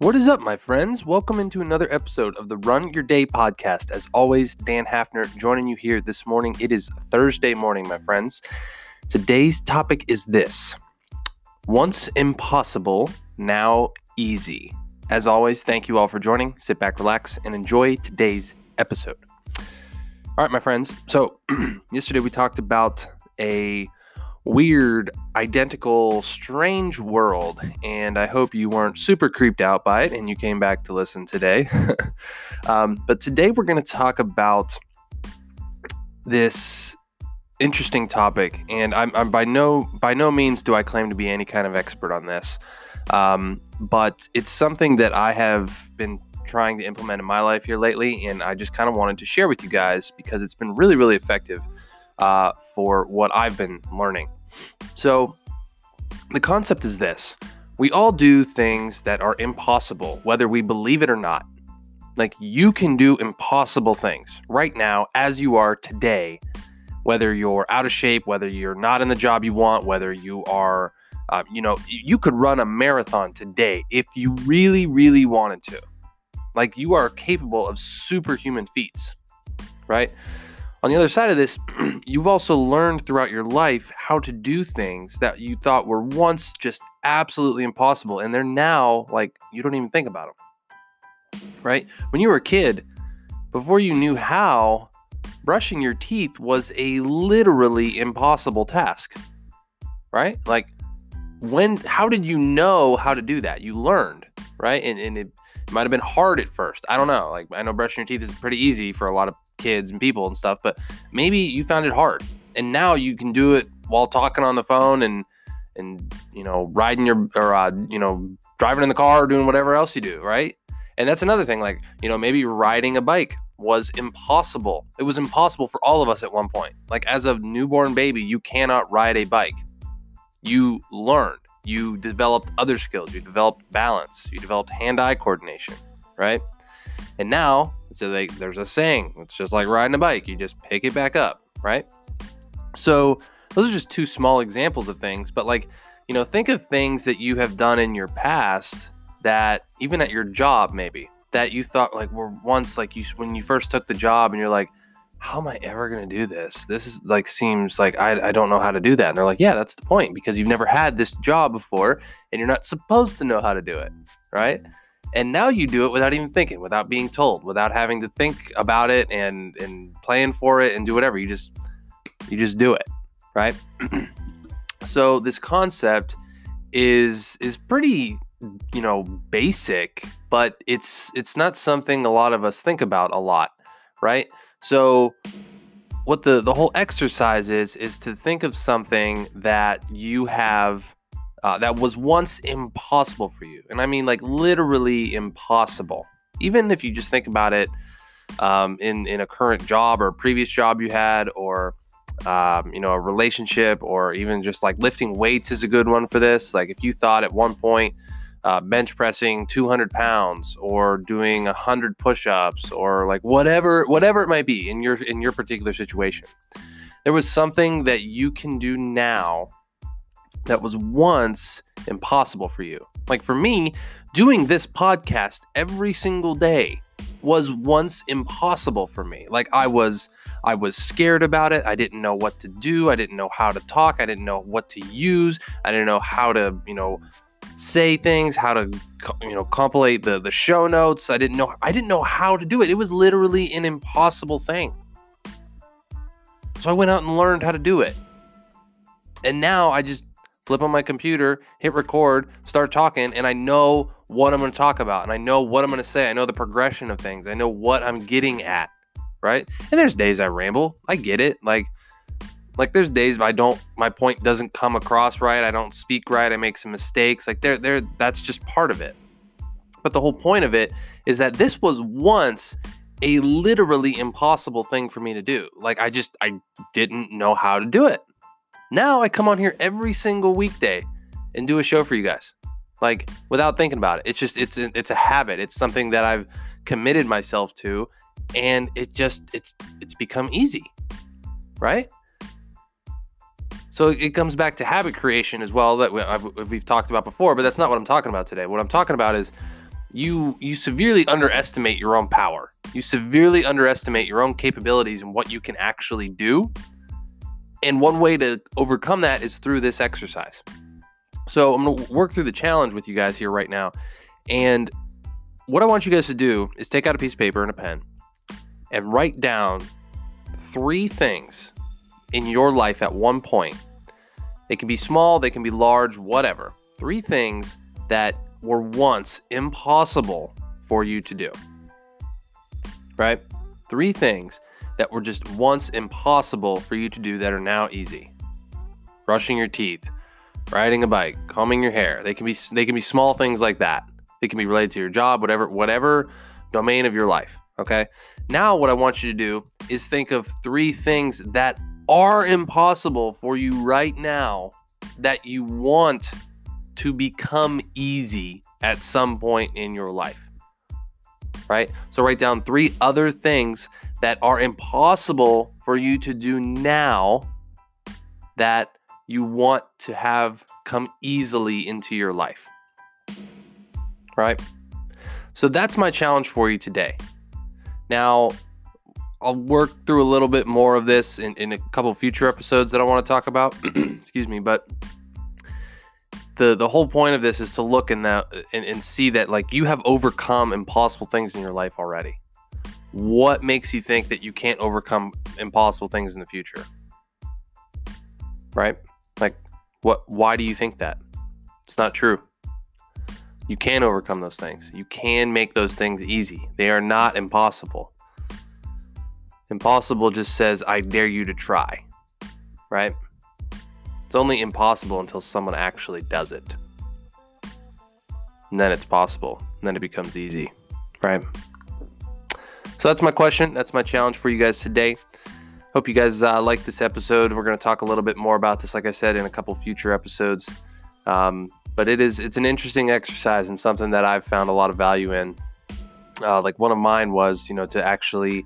What is up, my friends? Welcome into another episode of the Run Your Day podcast. As always, Dan Hafner joining you here this morning. It is Thursday morning, my friends. Today's topic is this: once impossible, now easy. As always, thank you all for joining. Sit back, relax, and enjoy today's episode. All right, my friends. So yesterday we talked about a weird, identical, strange world, and I hope you weren't super creeped out by it and you came back to listen today. But today we're going to talk about this interesting topic, and I'm by no means do I claim to be any kind of expert on this, but it's something that I have been trying to implement in my life here lately, and I just kind of wanted to share with you guys because it's been really, really effective for what I've been learning. So the concept is this: we all do things that are impossible, whether we believe it or not. Like, you can do impossible things right now as you are today, whether you're out of shape, whether you're not in the job you want, whether you are, you could run a marathon today if you really, really wanted to. Like, you are capable of superhuman feats, right? On the other side of this, you've also learned throughout your life how to do things that you thought were once just absolutely impossible, and they're now, like, you don't even think about them, right? When you were a kid, before you knew how, brushing your teeth was a literally impossible task, right? Like, how did you know how to do that? You learned, right? And it might have been hard at first. I don't know. Like, I know brushing your teeth is pretty easy for a lot of kids and people and stuff, but maybe you found it hard, and now you can do it while talking on the phone and riding your driving in the car or doing whatever else you do, right? And that's another thing, like, maybe riding a bike was impossible. It was impossible for all of us at one point. Like, as a newborn baby, you cannot ride a bike. You learned, you developed other skills, you developed balance, you developed hand-eye coordination, right? And now, there's a saying, it's just like riding a bike, you just pick it back up, right? So those are just two small examples of things, but think of things that you have done in your past that, even at your job maybe, that you thought were once, when you first took the job and you're like, how am I ever going to do this? This is seems like I don't know how to do that. And they're like, yeah, that's the point, because you've never had this job before and you're not supposed to know how to do it, right? And now you do it without even thinking, without being told, without having to think about it and plan for it and do whatever. You just do it, right? So this concept is pretty, basic, but it's not something a lot of us think about a lot, right? So what the whole exercise is to think of something that you have that was once impossible for you. And I mean, literally impossible. Even if you just think about it in a current job or a previous job you had, or, a relationship, or even just lifting weights is a good one for this. Like, if you thought at one point bench pressing 200 pounds or doing 100 push-ups or whatever it might be in your particular situation, there was something that you can do now that was once impossible for you. Like, for me, doing this podcast every single day was once impossible for me. Like, I was scared about it. I didn't know what to do. I didn't know how to talk. I didn't know what to use. I didn't know how to, say things, how to, compilate the show notes. I didn't know how to do it. It was literally an impossible thing. So I went out and learned how to do it. And now I just flip on my computer, hit record, start talking, and I know what I'm going to talk about, and I know what I'm going to say. I know the progression of things. I know what I'm getting at, right? And there's days I ramble. I get it. Like there's days my point doesn't come across right. I don't speak right. I make some mistakes. That's just part of it. But the whole point of it is that this was once a literally impossible thing for me to do. I didn't know how to do it. Now I come on here every single weekday and do a show for you guys, without thinking about it. It's just, it's a habit. It's something that I've committed myself to, and it's become easy, right? So it comes back to habit creation as well, that we've talked about before, but that's not what I'm talking about today. What I'm talking about is you severely underestimate your own power. You severely underestimate your own capabilities and what you can actually do. And one way to overcome that is through this exercise. So I'm going to work through the challenge with you guys here right now. And what I want you guys to do is take out a piece of paper and a pen and write down 3 things in your life at one point. They can be small, they can be large, whatever. 3 things that were once impossible for you to do, right? 3 things that were just once impossible for you to do that are now easy. Brushing your teeth, riding a bike, combing your hair. They can be small things like that. They can be related to your job, whatever domain of your life, okay? Now what I want you to do is think of 3 things that are impossible for you right now that you want to become easy at some point in your life, right? So write down 3 other things that are impossible for you to do now that you want to have come easily into your life, right? So that's my challenge for you today. Now, I'll work through a little bit more of this in a couple future episodes that I want to talk about. Excuse me, but the whole point of this is to look in that and see that, like, you have overcome impossible things in your life already. What makes you think that you can't overcome impossible things in the future? Right? Like, why do you think that? It's not true. You can overcome those things. You can make those things easy. They are not impossible. Impossible just says, I dare you to try, right? It's only impossible until someone actually does it. And then it's possible. And then it becomes easy, right? So that's my question. That's my challenge for you guys today. Hope you guys like this episode. We're going to talk a little bit more about this, like I said, in a couple future episodes. But it's an interesting exercise and something that I've found a lot of value in. Like one of mine was, to actually...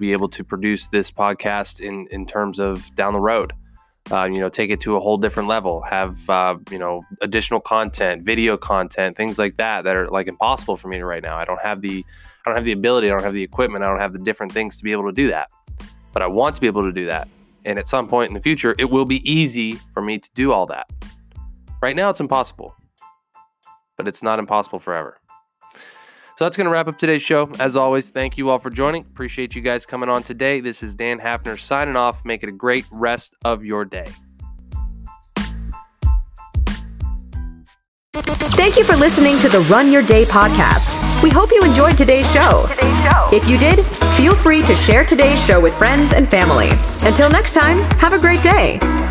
be able to produce this podcast in terms of down the road, take it to a whole different level, have, additional content, video content, things like that are like impossible for me right now. I don't have the ability. I don't have the equipment. I don't have the different things to be able to do that, but I want to be able to do that. And at some point in the future, it will be easy for me to do all that. Right now it's impossible, but it's not impossible forever. So that's going to wrap up today's show. As always, thank you all for joining. Appreciate you guys coming on today. This is Dan Hafner signing off. Make it a great rest of your day. Thank you for listening to the Run Your Day podcast. We hope you enjoyed today's show. If you did, feel free to share today's show with friends and family. Until next time, have a great day.